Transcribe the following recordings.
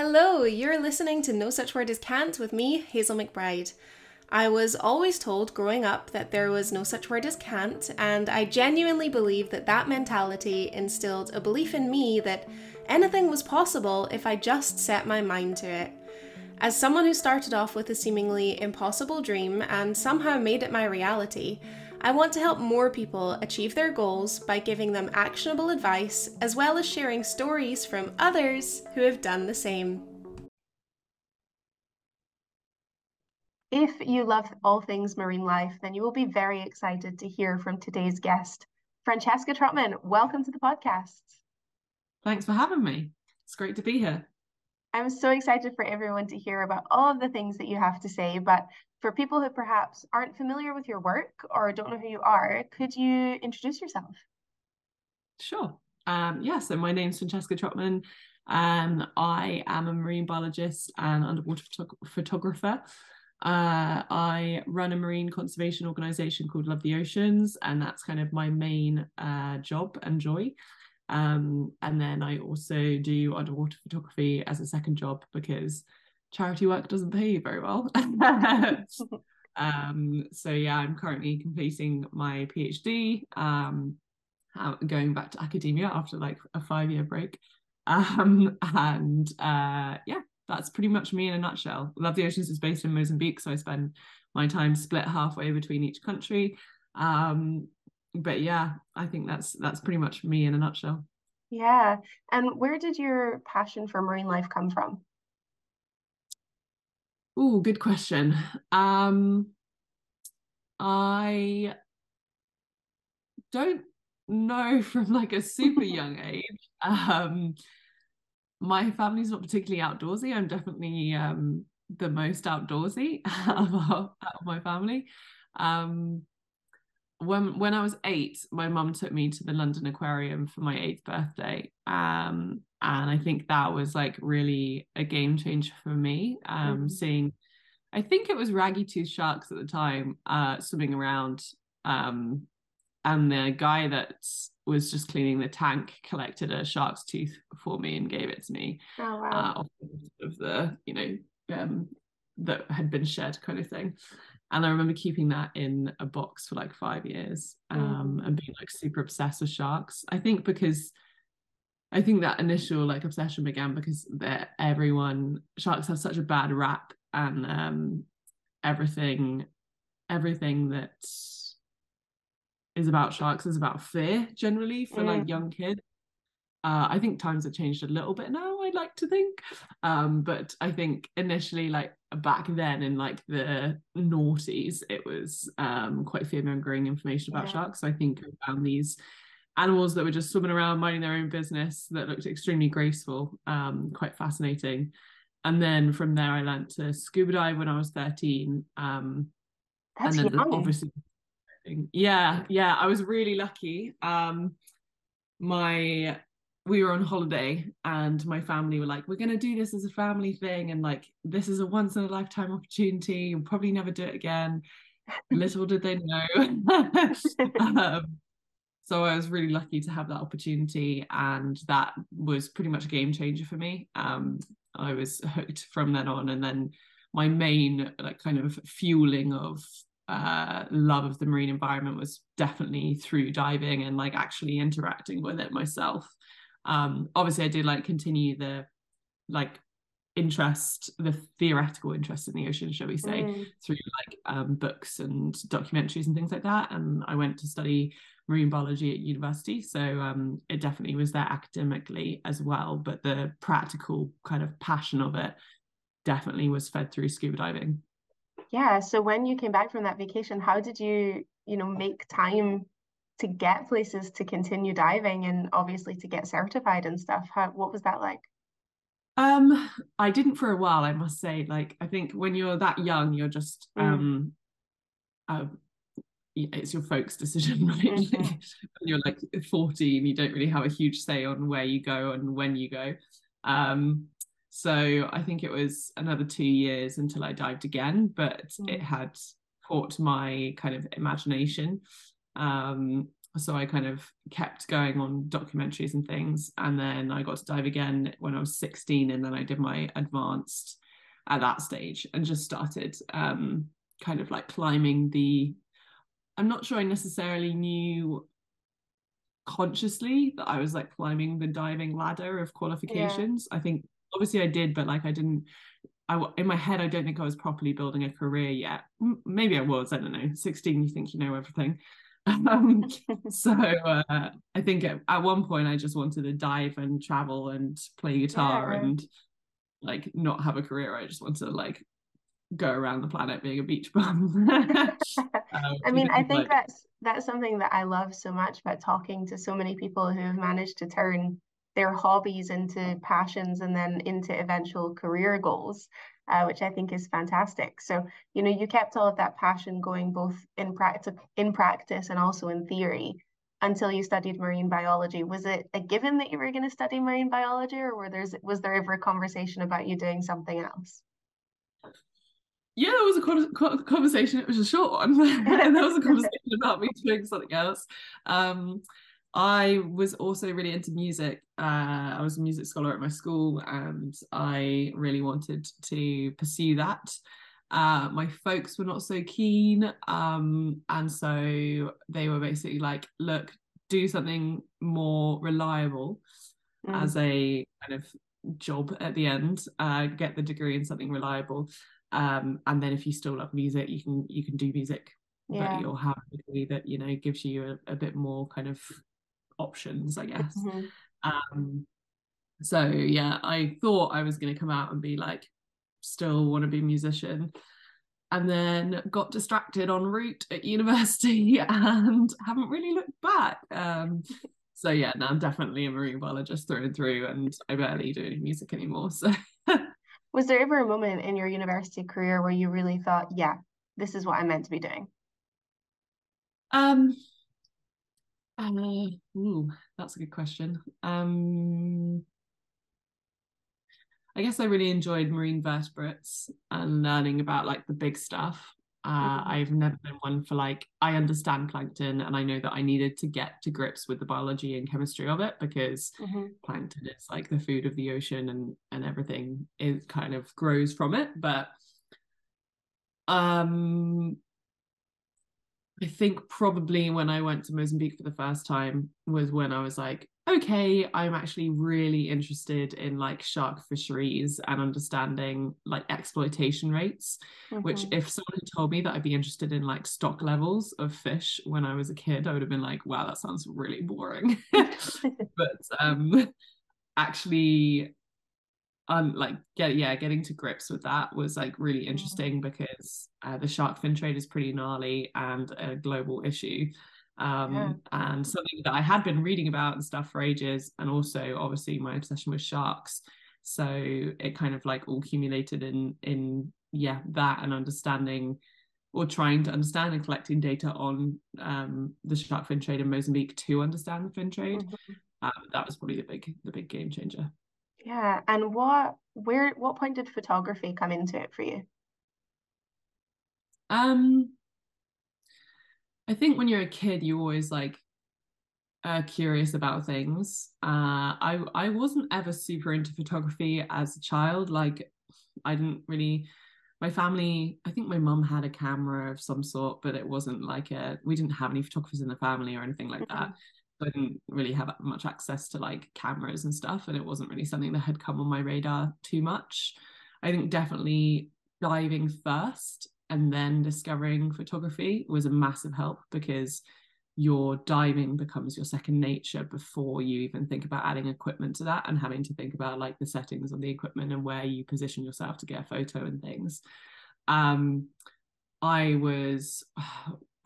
Hello, you're listening to No Such Word as Can't with me, Hazel McBride. I was always told growing up that there was no such word as can't, and I genuinely believe that that mentality instilled a belief in me that anything was possible if I just set my mind to it. As someone who started off with a seemingly impossible dream and somehow made it my reality, I want to help more people achieve their goals by giving them actionable advice, as well as sharing stories from others who have done the same. If you love all things marine life, then you will be very excited to hear from today's guest, Francesca Trotman. Welcome to the podcast. Thanks for having me. It's great to be here. I'm so excited for everyone to hear about all of the things that you have to say, but for people who perhaps aren't familiar with your work or don't know who you are, could you introduce yourself? Sure. So my name's Francesca Trotman. I am a marine biologist and underwater photographer. I run a marine conservation organisation called Love the Oceans, and that's kind of my main job and joy. And then I also do underwater photography as a second job because charity work doesn't pay you very well. I'm currently completing my PhD, going back to academia after like a 5-year break. That's pretty much me in a nutshell. Love the Oceans is based in Mozambique, so I spend my time split halfway between each country. I think that's pretty much me in a nutshell. Yeah. And where did your passion for marine life come from? Oh, good question. I don't know from like a super young age. My family's not particularly outdoorsy. I'm definitely the most outdoorsy out of my family. When I was 8, my mum took me to the London Aquarium for my 8th birthday. And I think that was like really a game changer for me. Seeing, I think it was raggy-toothed sharks at the time, swimming around. And the guy that was just cleaning the tank collected a shark's tooth for me and gave it to me. Oh, wow. Of the, that had been shed kind of thing. And I remember keeping that in a box for like 5 years, and being like super obsessed with sharks. I think that initial like obsession began because sharks have such a bad rap, and everything that is about sharks is about fear generally for like young kids. I think times have changed a little bit now, I'd like to think. But I think initially, like back then in like the noughties, it was quite fear-mongering information about sharks. So I think I found these animals that were just swimming around, minding their own business, that looked extremely graceful, quite fascinating. And then from there, I learned to scuba dive when I was 13. That's and then young. Obviously, yeah, I was really lucky. We were on holiday and my family were like, we're going to do this as a family thing. And like, this is a once in a lifetime opportunity. You'll probably never do it again. Little did they know. So I was really lucky to have that opportunity. And that was pretty much a game changer for me. I was hooked from then on. And then my main like kind of fueling of love of the marine environment was definitely through diving and like actually interacting with it myself. Obviously I did like continue the like interest, the theoretical interest in the ocean, shall we say, through like books and documentaries and things like that. And I went to study marine biology at university. So it definitely was there academically as well, but the practical kind of passion of it definitely was fed through scuba diving. Yeah. So when you came back from that vacation, how did you, make time to get places to continue diving and obviously to get certified and stuff? What was that like? I didn't for a while, I must say. Like, I think when you're that young, you're just, it's your folks' decision, right? When you're like 14, you don't really have a huge say on where you go and when you go. So I think it was another 2 years until I dived again, but it had caught my kind of imagination. So I kind of kept going on documentaries and things. And then I got to dive again when I was 16. And then I did my advanced at that stage and just started kind of like climbing the, I'm not sure I necessarily knew consciously that I was like climbing the diving ladder of qualifications. Yeah. I think obviously I did, but like I didn't, in my head, I don't think I was properly building a career yet. Maybe I was, I don't know, 16, you think you know everything. So I think at one point I just wanted to dive and travel and play guitar and like not have a career. I just wanted to like go around the planet being a beach bum. I mean, I think that's something that I love so much about talking to so many people who have managed to turn their hobbies into passions and then into eventual career goals, which I think is fantastic. So, you know, you kept all of that passion going both in practice and also in theory until you studied marine biology. Was it a given that you were going to study marine biology, or was there ever a conversation about you doing something else? Yeah, there was a conversation. It was a short one. And there was a conversation about me doing something else. I was also really into music. I was a music scholar at my school, and I really wanted to pursue that. My folks were not so keen, and so they were basically like, look, do something more reliable as a kind of job at the end, get the degree in something reliable, and then if you still love music, you can do music, but you'll have a degree that, you know, gives you a bit more kind of options, I guess. So yeah, I thought I was going to come out and be like, still want to be a musician, and then got distracted en route at university and haven't really looked back. So yeah, now I'm definitely a marine biologist through and through, and I barely do any music anymore, so. Was there ever a moment in your university career where you really thought, yeah, this is what I'm meant to be doing? That's a good question. I guess I really enjoyed marine vertebrates and learning about like the big stuff. I've never been one for like, I understand plankton, and I know that I needed to get to grips with the biology and chemistry of it, because plankton is like the food of the ocean, and everything is kind of grows from it. But I think probably when I went to Mozambique for the first time was when I was like, okay, I'm actually really interested in like shark fisheries and understanding like exploitation rates, which if someone had told me that I'd be interested in like stock levels of fish when I was a kid, I would have been like, wow, that sounds really boring. But actually, getting to grips with that was like really interesting, because the shark fin trade is pretty gnarly and a global issue, and something that I had been reading about and stuff for ages, and also obviously my obsession with sharks, so it kind of like all accumulated in that, and understanding or trying to understand and collecting data on the shark fin trade in Mozambique to understand the fin trade. That was probably the big game changer. Yeah, and what point did photography come into it for you? I think when you're a kid, you're always like curious about things. I wasn't ever super into photography as a child. Like, I didn't really. My family, I think my mum had a camera of some sort, but it wasn't like we didn't have any photographers in the family or anything like that. I didn't really have much access to like cameras and stuff, and it wasn't really something that had come on my radar too much. I think definitely diving first and then discovering photography was a massive help, because your diving becomes your second nature before you even think about adding equipment to that and having to think about like the settings of the equipment and where you position yourself to get a photo and things. I was...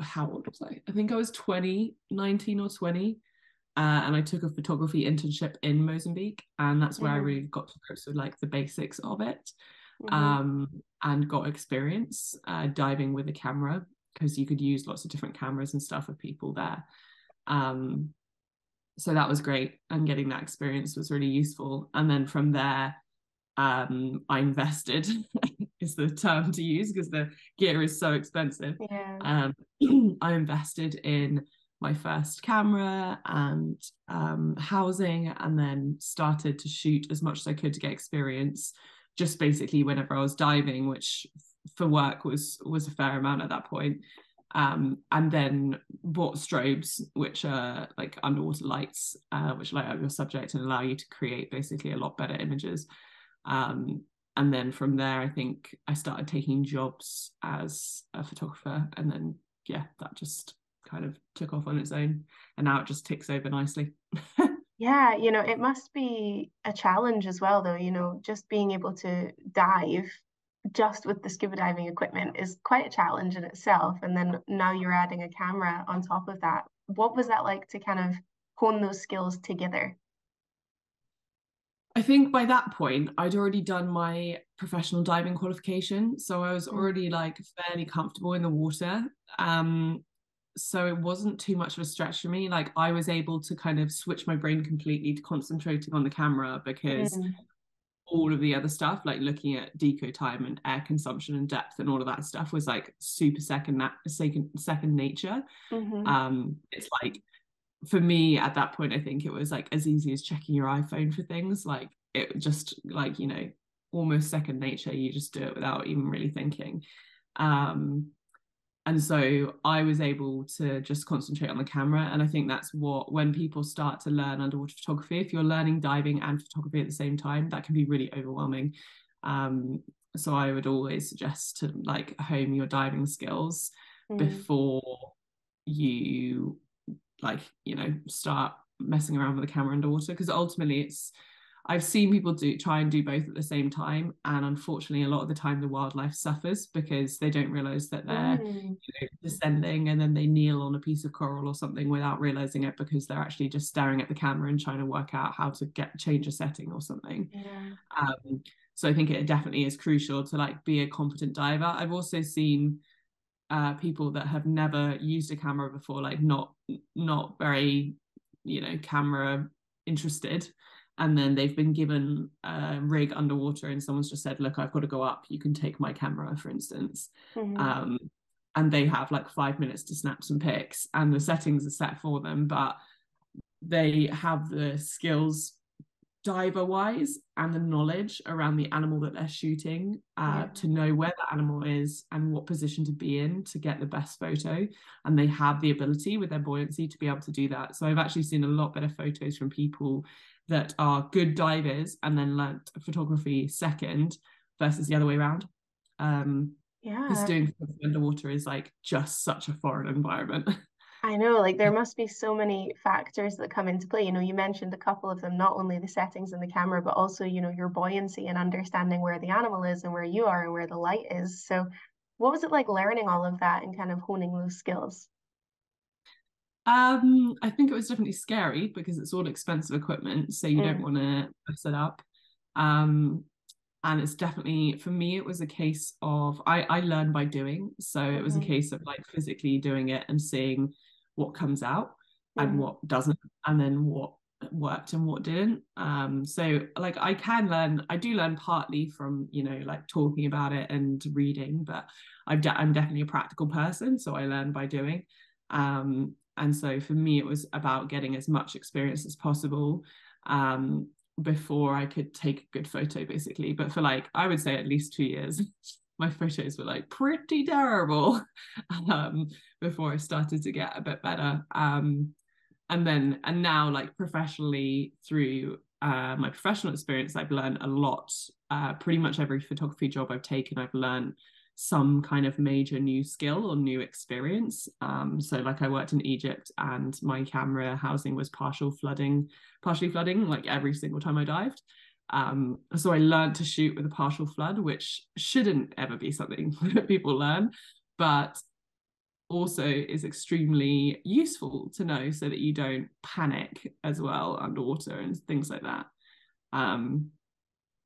how old was I? I think I was 19 or 20, and I took a photography internship in Mozambique, and that's where I really got to grips with like the basics of it, and got experience diving with a camera, because you could use lots of different cameras and stuff with people there, so that was great, and getting that experience was really useful. And then from there, I invested is the term to use, because the gear is so expensive. I invested in my first camera and housing, and then started to shoot as much as I could to get experience, just basically whenever I was diving, which for work was a fair amount at that point. And then bought strobes, which are like underwater lights, which light up your subject and allow you to create basically a lot better images. And then from there, I think I started taking jobs as a photographer, and then, yeah, that just kind of took off on its own, and now it just ticks over nicely. Yeah, you know, it must be a challenge as well, though, you know, just being able to dive just with the scuba diving equipment is quite a challenge in itself. And then now you're adding a camera on top of that. What was that like to kind of hone those skills together? I think by that point, I'd already done my professional diving qualification. So I was already like fairly comfortable in the water. So it wasn't too much of a stretch for me. Like I was able to kind of switch my brain completely to concentrating on the camera, because all of the other stuff, like looking at deco time and air consumption and depth and all of that stuff, was like super second nature. It's like, for me at that point, I think it was like as easy as checking your iPhone for things. Like it just like, you know, almost second nature. You just do it without even really thinking. And so I was able to just concentrate on the camera. And I think that's what, when people start to learn underwater photography, if you're learning diving and photography at the same time, that can be really overwhelming. So I would always suggest to like hone your diving skills before you like, you know, start messing around with the camera underwater, because ultimately it's, I've seen people try and do both at the same time, and unfortunately a lot of the time the wildlife suffers because they don't realize that they're descending, and then they kneel on a piece of coral or something without realizing it, because they're actually just staring at the camera and trying to work out how to change a setting or something. So I think it definitely is crucial to like be a competent diver. I've also seen people that have never used a camera before, like not very, you know, camera interested, and then they've been given a rig underwater and someone's just said, look, I've got to go up, you can take my camera, for instance. And they have like 5 minutes to snap some pics, and the settings are set for them, but they have the skills diver wise and the knowledge around the animal that they're shooting to know where the animal is and what position to be in to get the best photo, and they have the ability with their buoyancy to be able to do that. So I've actually seen a lot better photos from people that are good divers and then learnt photography second versus the other way around. Because doing underwater is like just such a foreign environment. I know, like there must be so many factors that come into play. You know, you mentioned a couple of them, not only the settings and the camera, but also, you know, your buoyancy and understanding where the animal is and where you are and where the light is. So what was it like learning all of that and kind of honing those skills? I think it was definitely scary because it's all expensive equipment, so you don't want to mess it up. And it's definitely, for me, it was a case of, I learned by doing. So it was a case of like physically doing it and seeing what comes out and what doesn't, and then what worked and what didn't. So like I do learn partly from, you know, like talking about it and reading, but I'm definitely a practical person, so I learn by doing. And so for me it was about getting as much experience as possible before I could take a good photo, basically. But for like, I would say at least 2 years my photos were like pretty terrible before I started to get a bit better. And now like professionally through my professional experience, I've learned a lot. Pretty much every photography job I've taken, I've learned some kind of major new skill or new experience. So like I worked in Egypt and my camera housing was partially flooding like every single time I dived. So I learned to shoot with a partial flood, which shouldn't ever be something that people learn, but also is extremely useful to know so that you don't panic as well underwater and things like that.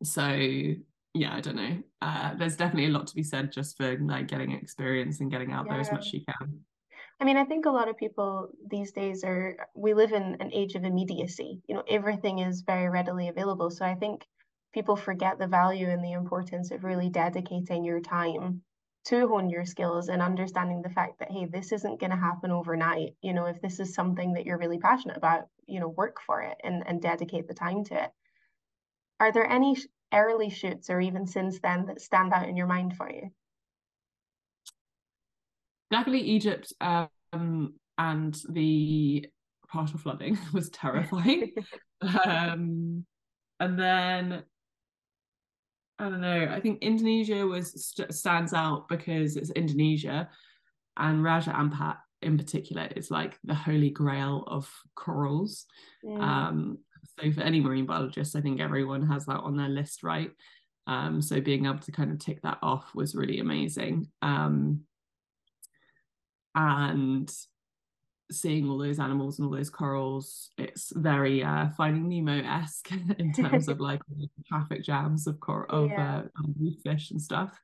So yeah, I don't know. There's definitely a lot to be said just for like getting experience and getting out there as much as you can. I mean, I think a lot of people these days we live in an age of immediacy. You know, everything is very readily available. So I think people forget the value and the importance of really dedicating your time to hone your skills and understanding the fact that, hey, this isn't going to happen overnight. You know, if this is something that you're really passionate about, you know, work for it and dedicate the time to it. Are there any early shoots or even since then that stand out in your mind for you? Luckily, Egypt and the partial flooding was terrifying. And then, I don't know, I think Indonesia stands out because it's Indonesia, and Raja Ampat in particular is like the holy grail of corals. Yeah. So for any marine biologist, I think everyone has that on their list, right? So being able to kind of tick that off was really amazing. And seeing all those animals and all those corals, it's very Finding Nemo-esque in terms of like traffic jams of fish and stuff.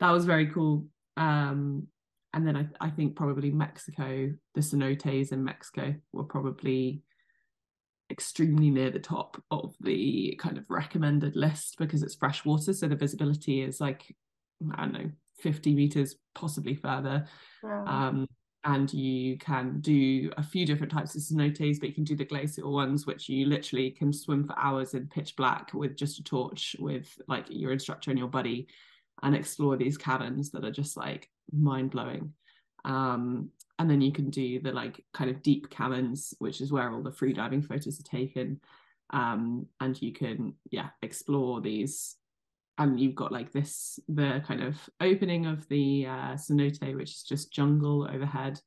That was very cool. And then I think probably Mexico, the cenotes in Mexico were probably extremely near the top of the kind of recommended list because it's fresh water, so the visibility is like, I don't know, 50 meters, possibly further. Wow. And you can do a few different types of cenotes, but you can do the glacial ones, which you literally can swim for hours in pitch black with just a torch, with like your instructor and your buddy, and explore these caverns that are just like mind-blowing. And then you can do the like kind of deep caverns, which is where all the free diving photos are taken. And you can explore these. And you've got like this, the kind of opening of the cenote, which is just jungle overhead,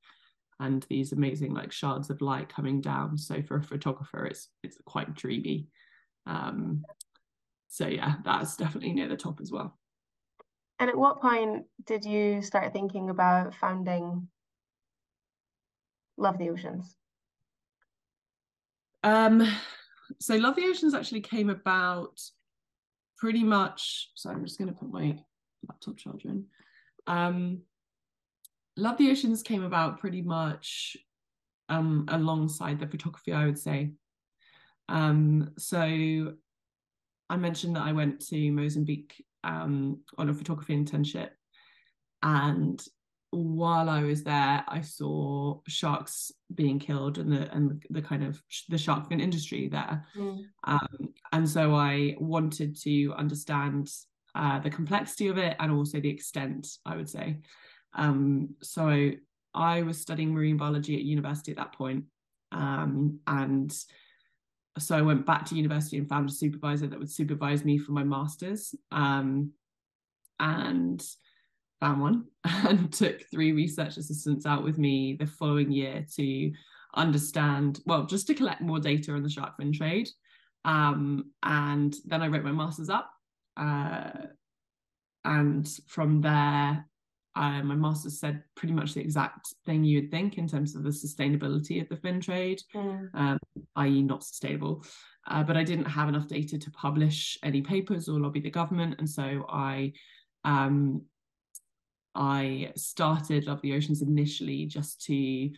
and these amazing like shards of light coming down. So for a photographer, it's quite dreamy. So yeah, that's definitely near the top as well. And at what point did you start thinking about founding Love the Oceans? So Love the Oceans actually came about pretty much, so I'm just going to put my laptop charger in. Love the Oceans came about pretty much alongside the photography, I would say. So I mentioned that I went to Mozambique on a photography internship, and while I was there, I saw sharks being killed and the kind of the shark fin industry there. Mm. And so I wanted to understand the complexity of it and also the extent, I would say. So I was studying marine biology at university at that point. And so I went back to university and found a supervisor that would supervise me for my master's. And found one and took 3 research assistants out with me the following year to understand, well, just to collect more data on the shark fin trade. And then I wrote my master's up. And from there, my master's said pretty much the exact thing you would think in terms of the sustainability of the fin trade, i.e. not sustainable. But I didn't have enough data to publish any papers or lobby the government. And so I started Love the Oceans initially just to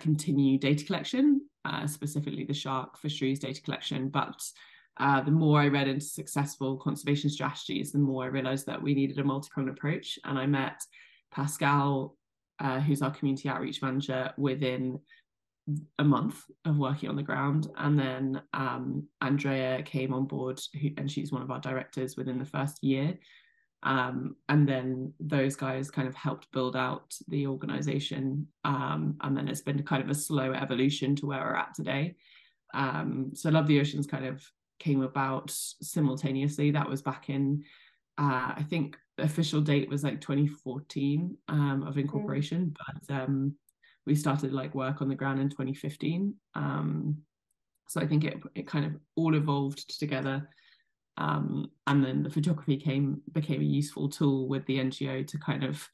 continue data collection, specifically the shark fisheries data collection. But the more I read into successful conservation strategies, the more I realised that we needed a multi-pronged approach. And I met Pascal, who's our community outreach manager, within a month of working on the ground. And then Andrea came on board, and she's one of our directors, within the first year. And then those guys kind of helped build out the organization. And then it's been kind of a slow evolution to where we're at today. So Love the Oceans kind of came about simultaneously. That was back in, I think the official date was like 2014 of incorporation, but we started like work on the ground in 2015. So I think it kind of all evolved together. And then the photography became a useful tool with the NGO to kind of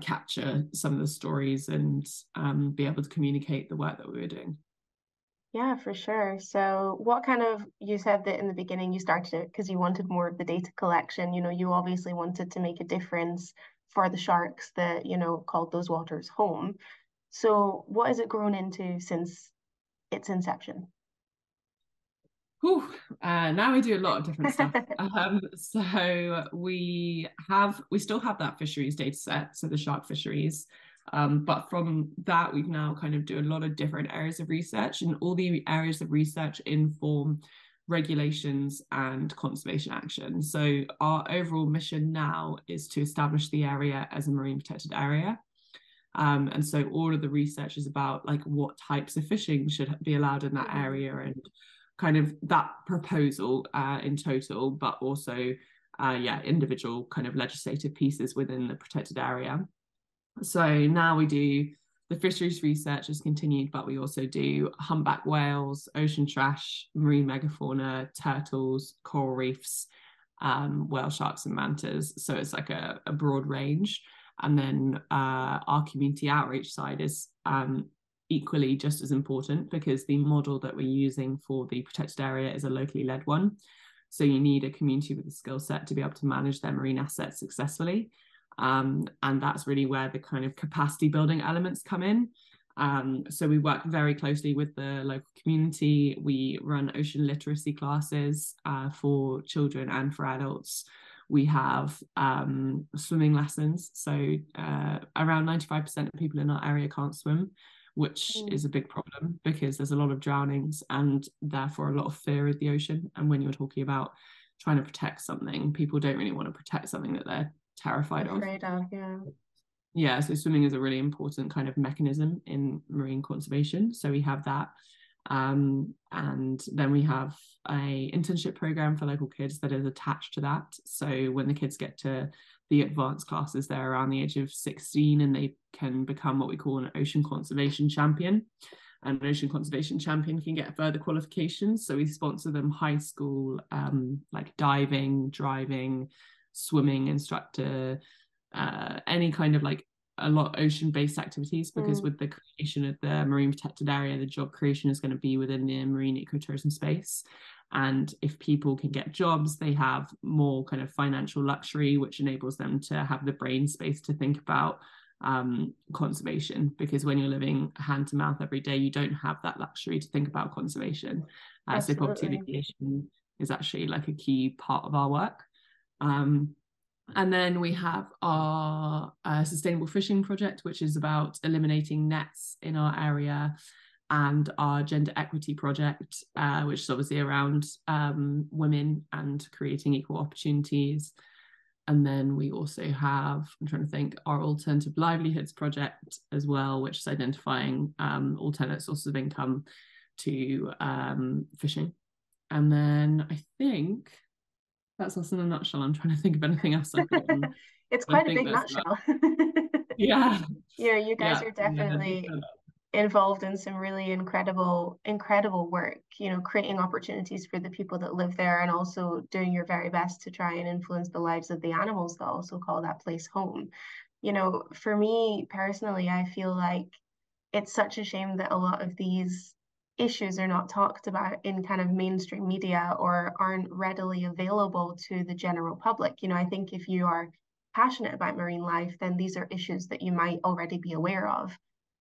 capture some of the stories and be able to communicate the work that we were doing. Yeah, for sure. So what kind of, you said that in the beginning you started it because you wanted more of the data collection. You know, you obviously wanted to make a difference for the sharks that, you know, called those waters home. So what has it grown into since its inception? Now we do a lot of different stuff. So we still have that fisheries data set, so the shark fisheries. But from that, we've now kind of do a lot of different areas of research, and all the areas of research inform regulations and conservation action. So our overall mission now is to establish the area as a marine protected area. And so all of the research is about like what types of fishing should be allowed in that area, and kind of that proposal in total, but also, individual kind of legislative pieces within the protected area. So now we do the fisheries research is continued, but we also do humpback whales, ocean trash, marine megafauna, turtles, coral reefs, whale sharks and mantas. So it's like a broad range. And then our community outreach side is equally just as important, because the model that we're using for the protected area is a locally led one. So you need a community with a skill set to be able to manage their marine assets successfully. And that's really where the kind of capacity building elements come in. So we work very closely with the local community. We run ocean literacy classes for children and for adults. We have swimming lessons. So around 95% of people in our area can't swim, which is a big problem, because there's a lot of drownings and therefore a lot of fear of the ocean. And when you're talking about trying to protect something, people don't really want to protect something that they're terrified of. Yeah, so swimming is a really important kind of mechanism in marine conservation. So we have that. And then we have a internship program for local kids that is attached to that. So when the kids get to the advanced classes, they're around the age of 16, and they can become what we call an ocean conservation champion. And an ocean conservation champion can get further qualifications. So we sponsor them high school, like diving, driving, swimming instructor, any kind of like a lot of ocean-based activities, because with the creation of the marine protected area, the job creation is going to be within the marine ecotourism space. And if people can get jobs, they have more kind of financial luxury, which enables them to have the brain space to think about conservation, because when you're living hand to mouth every day, you don't have that luxury to think about conservation. So property litigation is actually like a key part of our work. And then we have our sustainable fishing project, which is about eliminating nets in our area, and our gender equity project, which is obviously around women and creating equal opportunities. And then we also have, our alternative livelihoods project as well, which is identifying alternate sources of income to fishing. And then I think that's us in a nutshell. I'm trying to think of anything else I've gotten. It's quite a big nutshell. You guys are definitely involved in some really incredible work, creating opportunities for the people that live there, and also doing your very best to try and influence the lives of the animals that also call that place home. For me personally, I feel like it's such a shame that a lot of these issues are not talked about in kind of mainstream media, or aren't readily available to the general public. I think if you are passionate about marine life, then these are issues that you might already be aware of.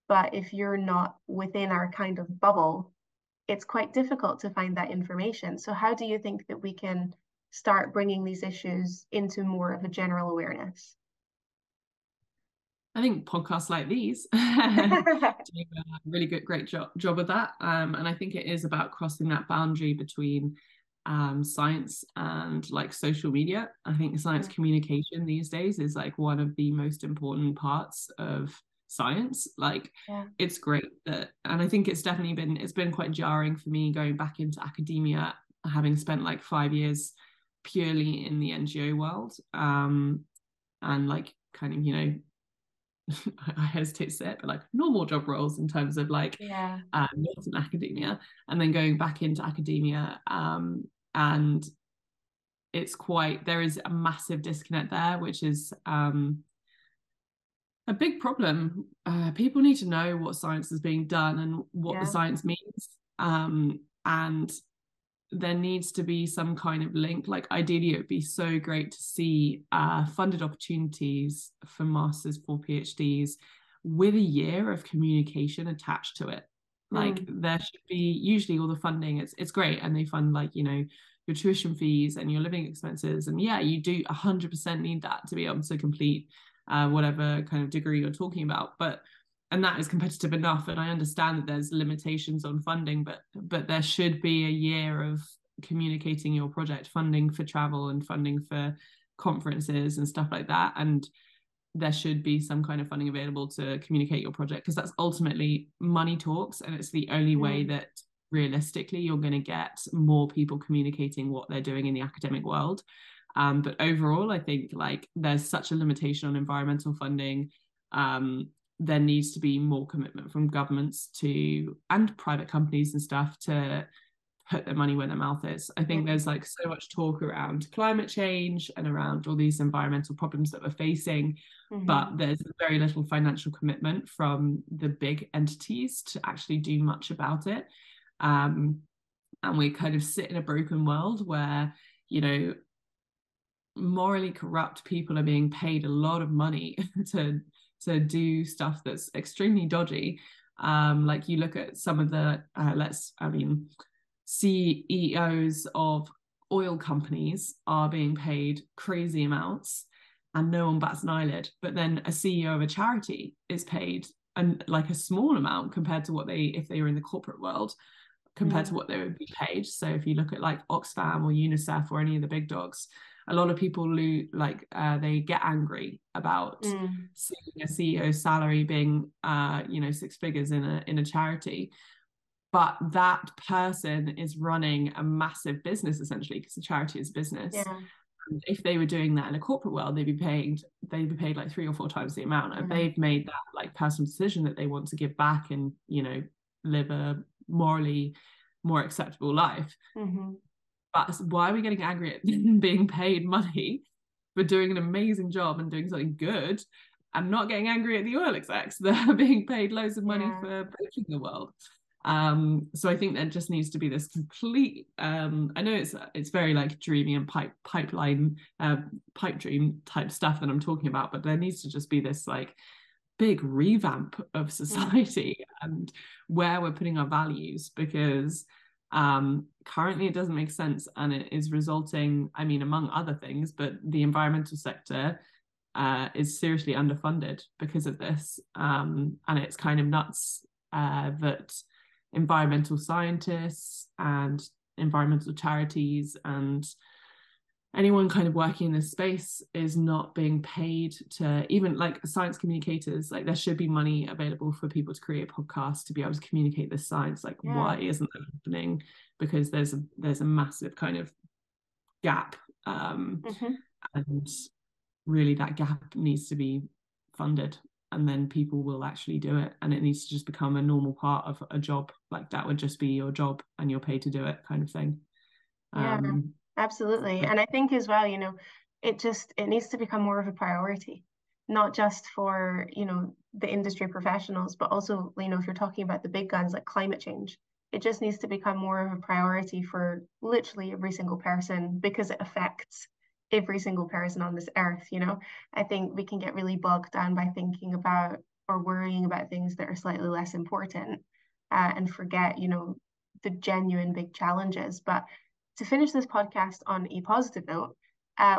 But if you're not within our kind of bubble, it's quite difficult to find that information. So how do you think that we can start bringing these issues into more of a general awareness? I think podcasts like these do a really great job with that. And I think it is about crossing that boundary between science and like social media. I think science communication these days is like one of the most important parts of science. It's great that, and I think it's definitely been, it's been quite jarring for me going back into academia, having spent like 5 years purely in the NGO world. And like kind of, I hesitate to say it, but like normal job roles in terms of not in academia, and then going back into academia, and there is a massive disconnect there, which is a big problem. People need to know what science is being done and what the science means, and there needs to be some kind of link. Ideally, it would be so great to see funded opportunities for masters, for PhDs, with a year of communication attached to it. Like there should be usually all the funding. It's great, and they fund like, you know, your tuition fees and your living expenses, and yeah, you do 100% need that to be able to complete whatever kind of degree you're talking about. But and that is competitive enough, and I understand that there's limitations on funding, but there should be a year of communicating your project, funding for travel and funding for conferences and stuff like that, and there should be some kind of funding available to communicate your project, because that's ultimately money talks, and it's the only way that realistically you're going to get more people communicating what they're doing in the academic world. But overall, I think like there's such a limitation on environmental funding. There needs to be more commitment from governments to, and private companies and stuff, to put their money where their mouth is. I think there's like so much talk around climate change and around all these environmental problems that we're facing, but there's very little financial commitment from the big entities to actually do much about it. And we kind of sit in a broken world where, you know, morally corrupt people are being paid a lot of money to do stuff that's extremely dodgy. Like you look at some of the CEOs of oil companies are being paid crazy amounts and no one bats an eyelid, but then a CEO of a charity is paid and like a small amount compared to what they, if they were in the corporate world, compared to what they would be paid. So if you look at like Oxfam or UNICEF or any of the big dogs, a lot of people like they get angry about seeing a CEO's salary being six figures in a charity. But that person is running a massive business, essentially, because the charity is business. Yeah. And if they were doing that in a corporate world, they'd be paid like 3 or 4 times the amount. And they've made that like personal decision that they want to give back and, you know, live a morally more acceptable life. But why are we getting angry at being paid money for doing an amazing job and doing something good, and not getting angry at the oil execs that are being paid loads of money for breaking the world? So I think there just needs to be this complete I know it's very like dreamy and pipe dream type stuff that I'm talking about, but there needs to just be this like big revamp of society and where we're putting our values, because currently it doesn't make sense, and it is resulting, I mean, among other things, but the environmental sector is seriously underfunded because of this, and it's kind of nuts that environmental scientists and environmental charities and anyone kind of working in this space is not being paid to, even like science communicators, like there should be money available for people to create podcasts to be able to communicate this science. Like why isn't that happening? Because there's a massive kind of gap, and really that gap needs to be funded, and then people will actually do it, and it needs to just become a normal part of a job. Like that would just be your job and you're paid to do it kind of thing. Absolutely. And I think as well, you know, it needs to become more of a priority, not just for, you know, the industry professionals, but also, you know, if you're talking about the big guns like climate change, it just needs to become more of a priority for literally every single person, because it affects every single person on this earth. You know, I think we can get really bogged down by thinking about or worrying about things that are slightly less important, and forget, you know, the genuine big challenges. But to finish this podcast on a positive note,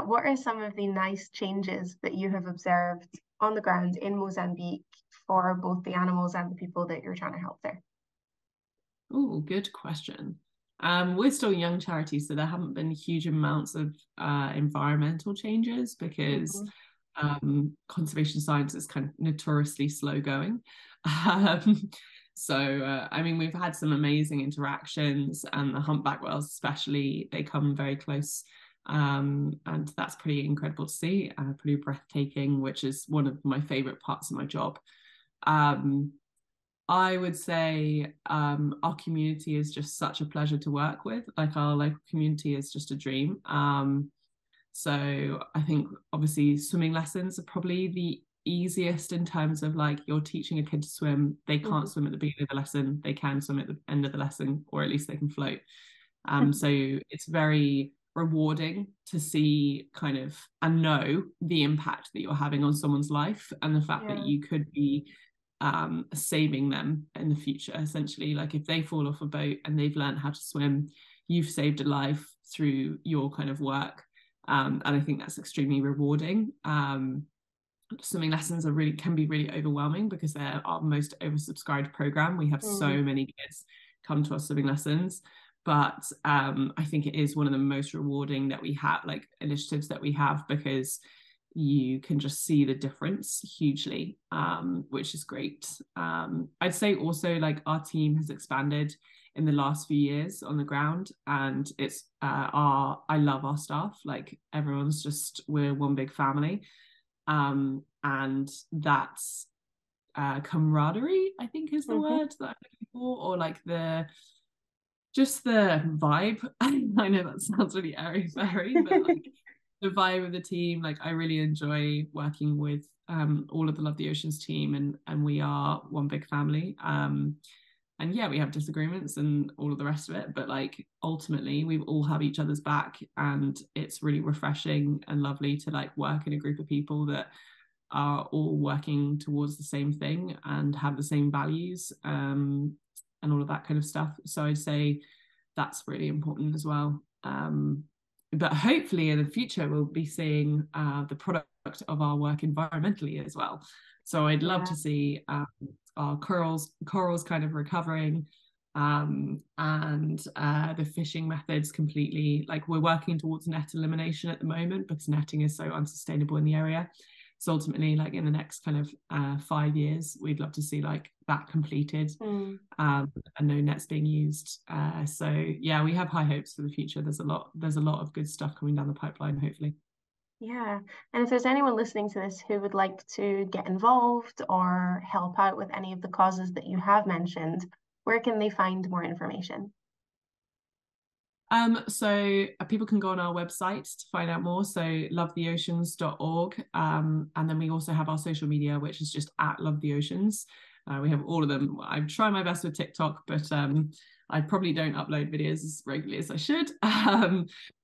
what are some of the nice changes that you have observed on the ground in Mozambique for both the animals and the people that you're trying to help there? Oh, good question. We're still a young charity, so there haven't been huge amounts of environmental changes because conservation science is kind of notoriously slow going. We've had some amazing interactions, and the humpback whales especially, they come very close, and that's pretty incredible to see, pretty breathtaking, which is one of my favorite parts of my job. I would say our community is just such a pleasure to work with. Like our local community is just a dream. So I think obviously swimming lessons are probably the easiest in terms of like you're teaching a kid to swim. They can't swim at the beginning of the lesson. They can swim at the end of the lesson, or at least they can float. So it's very rewarding to see kind of and know the impact that you're having on someone's life, and the fact that you could be saving them in the future, essentially. Like if they fall off a boat and they've learned how to swim, you've saved a life through your kind of work. And I think that's extremely rewarding. Swimming lessons are can be really overwhelming because they're our most oversubscribed program. We have so many kids come to our swimming lessons, but I think it is one of the most rewarding that we have, like initiatives that we have, because you can just see the difference hugely, which is great. I'd say also like our team has expanded in the last few years on the ground, and it's I love our staff. Like everyone's just, we're one big family. And that's camaraderie, I think, is the word that I'm looking for, or like the vibe. I know that sounds really airy-fairy, but like the vibe of the team. Like I really enjoy working with all of the Love the Oceans team, and we are one big family. And yeah, we have disagreements and all of the rest of it, but like ultimately we all have each other's back, and it's really refreshing and lovely to like work in a group of people that are all working towards the same thing and have the same values and all of that kind of stuff. So I'd say that's really important as well. But hopefully in the future we'll be seeing the product of our work environmentally as well. So I'd love to see our corals kind of recovering, and the fishing methods completely, like we're working towards net elimination at the moment because netting is so unsustainable in the area. So ultimately, like in the next kind of 5 years, we'd love to see like that completed, and no nets being used. So yeah, we have high hopes for the future. There's a lot of good stuff coming down the pipeline, hopefully. Yeah, and if there's anyone listening to this who would like to get involved or help out with any of the causes that you have mentioned, where can they find more information? So people can go on our website to find out more, so lovetheoceans.org, and then we also have our social media, which is just @lovetheoceans. We have all of them. I try my best with TikTok, but I probably don't upload videos as regularly as I should.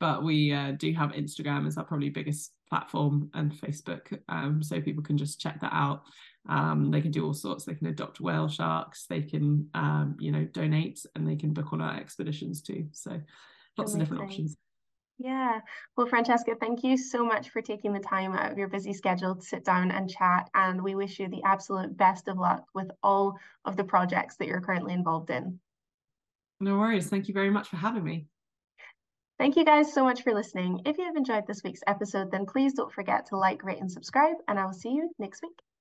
But we do have Instagram as our probably biggest platform, and Facebook. So people can just check that out. They can do all sorts. They can adopt whale sharks. They can, donate, and they can book on our expeditions too. So lots of different options. Yeah. Well, Francesca, thank you so much for taking the time out of your busy schedule to sit down and chat. And we wish you the absolute best of luck with all of the projects that you're currently involved in. No worries. Thank you very much for having me. Thank you guys so much for listening. If you have enjoyed this week's episode, then please don't forget to like, rate, and subscribe, and I will see you next week.